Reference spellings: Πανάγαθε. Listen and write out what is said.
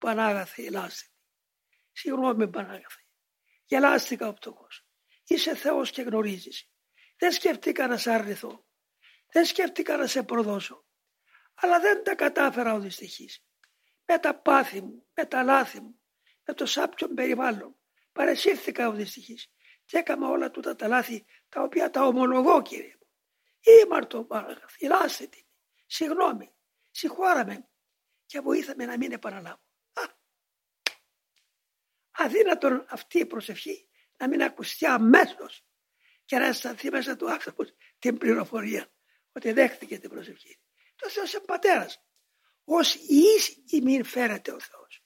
Πανάγαθε, ελάστε. Συγγνώμη, Πανάγαθε. Γελάστηκα από τον κόσμο. Είσαι Θεός και γνωρίζεις. Δεν σκεφτήκα να σε αρνηθώ. Δεν σκεφτήκα να σε προδώσω. Αλλά δεν τα κατάφερα ο δυστυχής. Με τα πάθη μου, με τα λάθη μου, με το σάπιον περιβάλλον. Παρεσύρθηκα ο δυστυχής. Και έκανα όλα τούτα τα λάθη, τα οποία τα ομολογώ, Κύριε μου. Ήμαρτο, Πανάγαθε, ελάστε την. Συγγνώμη, συγχώραμε και βοήθαμε να μην επαναλάβω. Αδύνατον αυτή η προσευχή να μην ακουστεί αμέσως και να αισθανθεί μέσα του άνθρωπος την πληροφορία ότι δέχτηκε την προσευχή. Το Θεός είναι πατέρας. Ως εις ημίν φέρεται ο Θεός.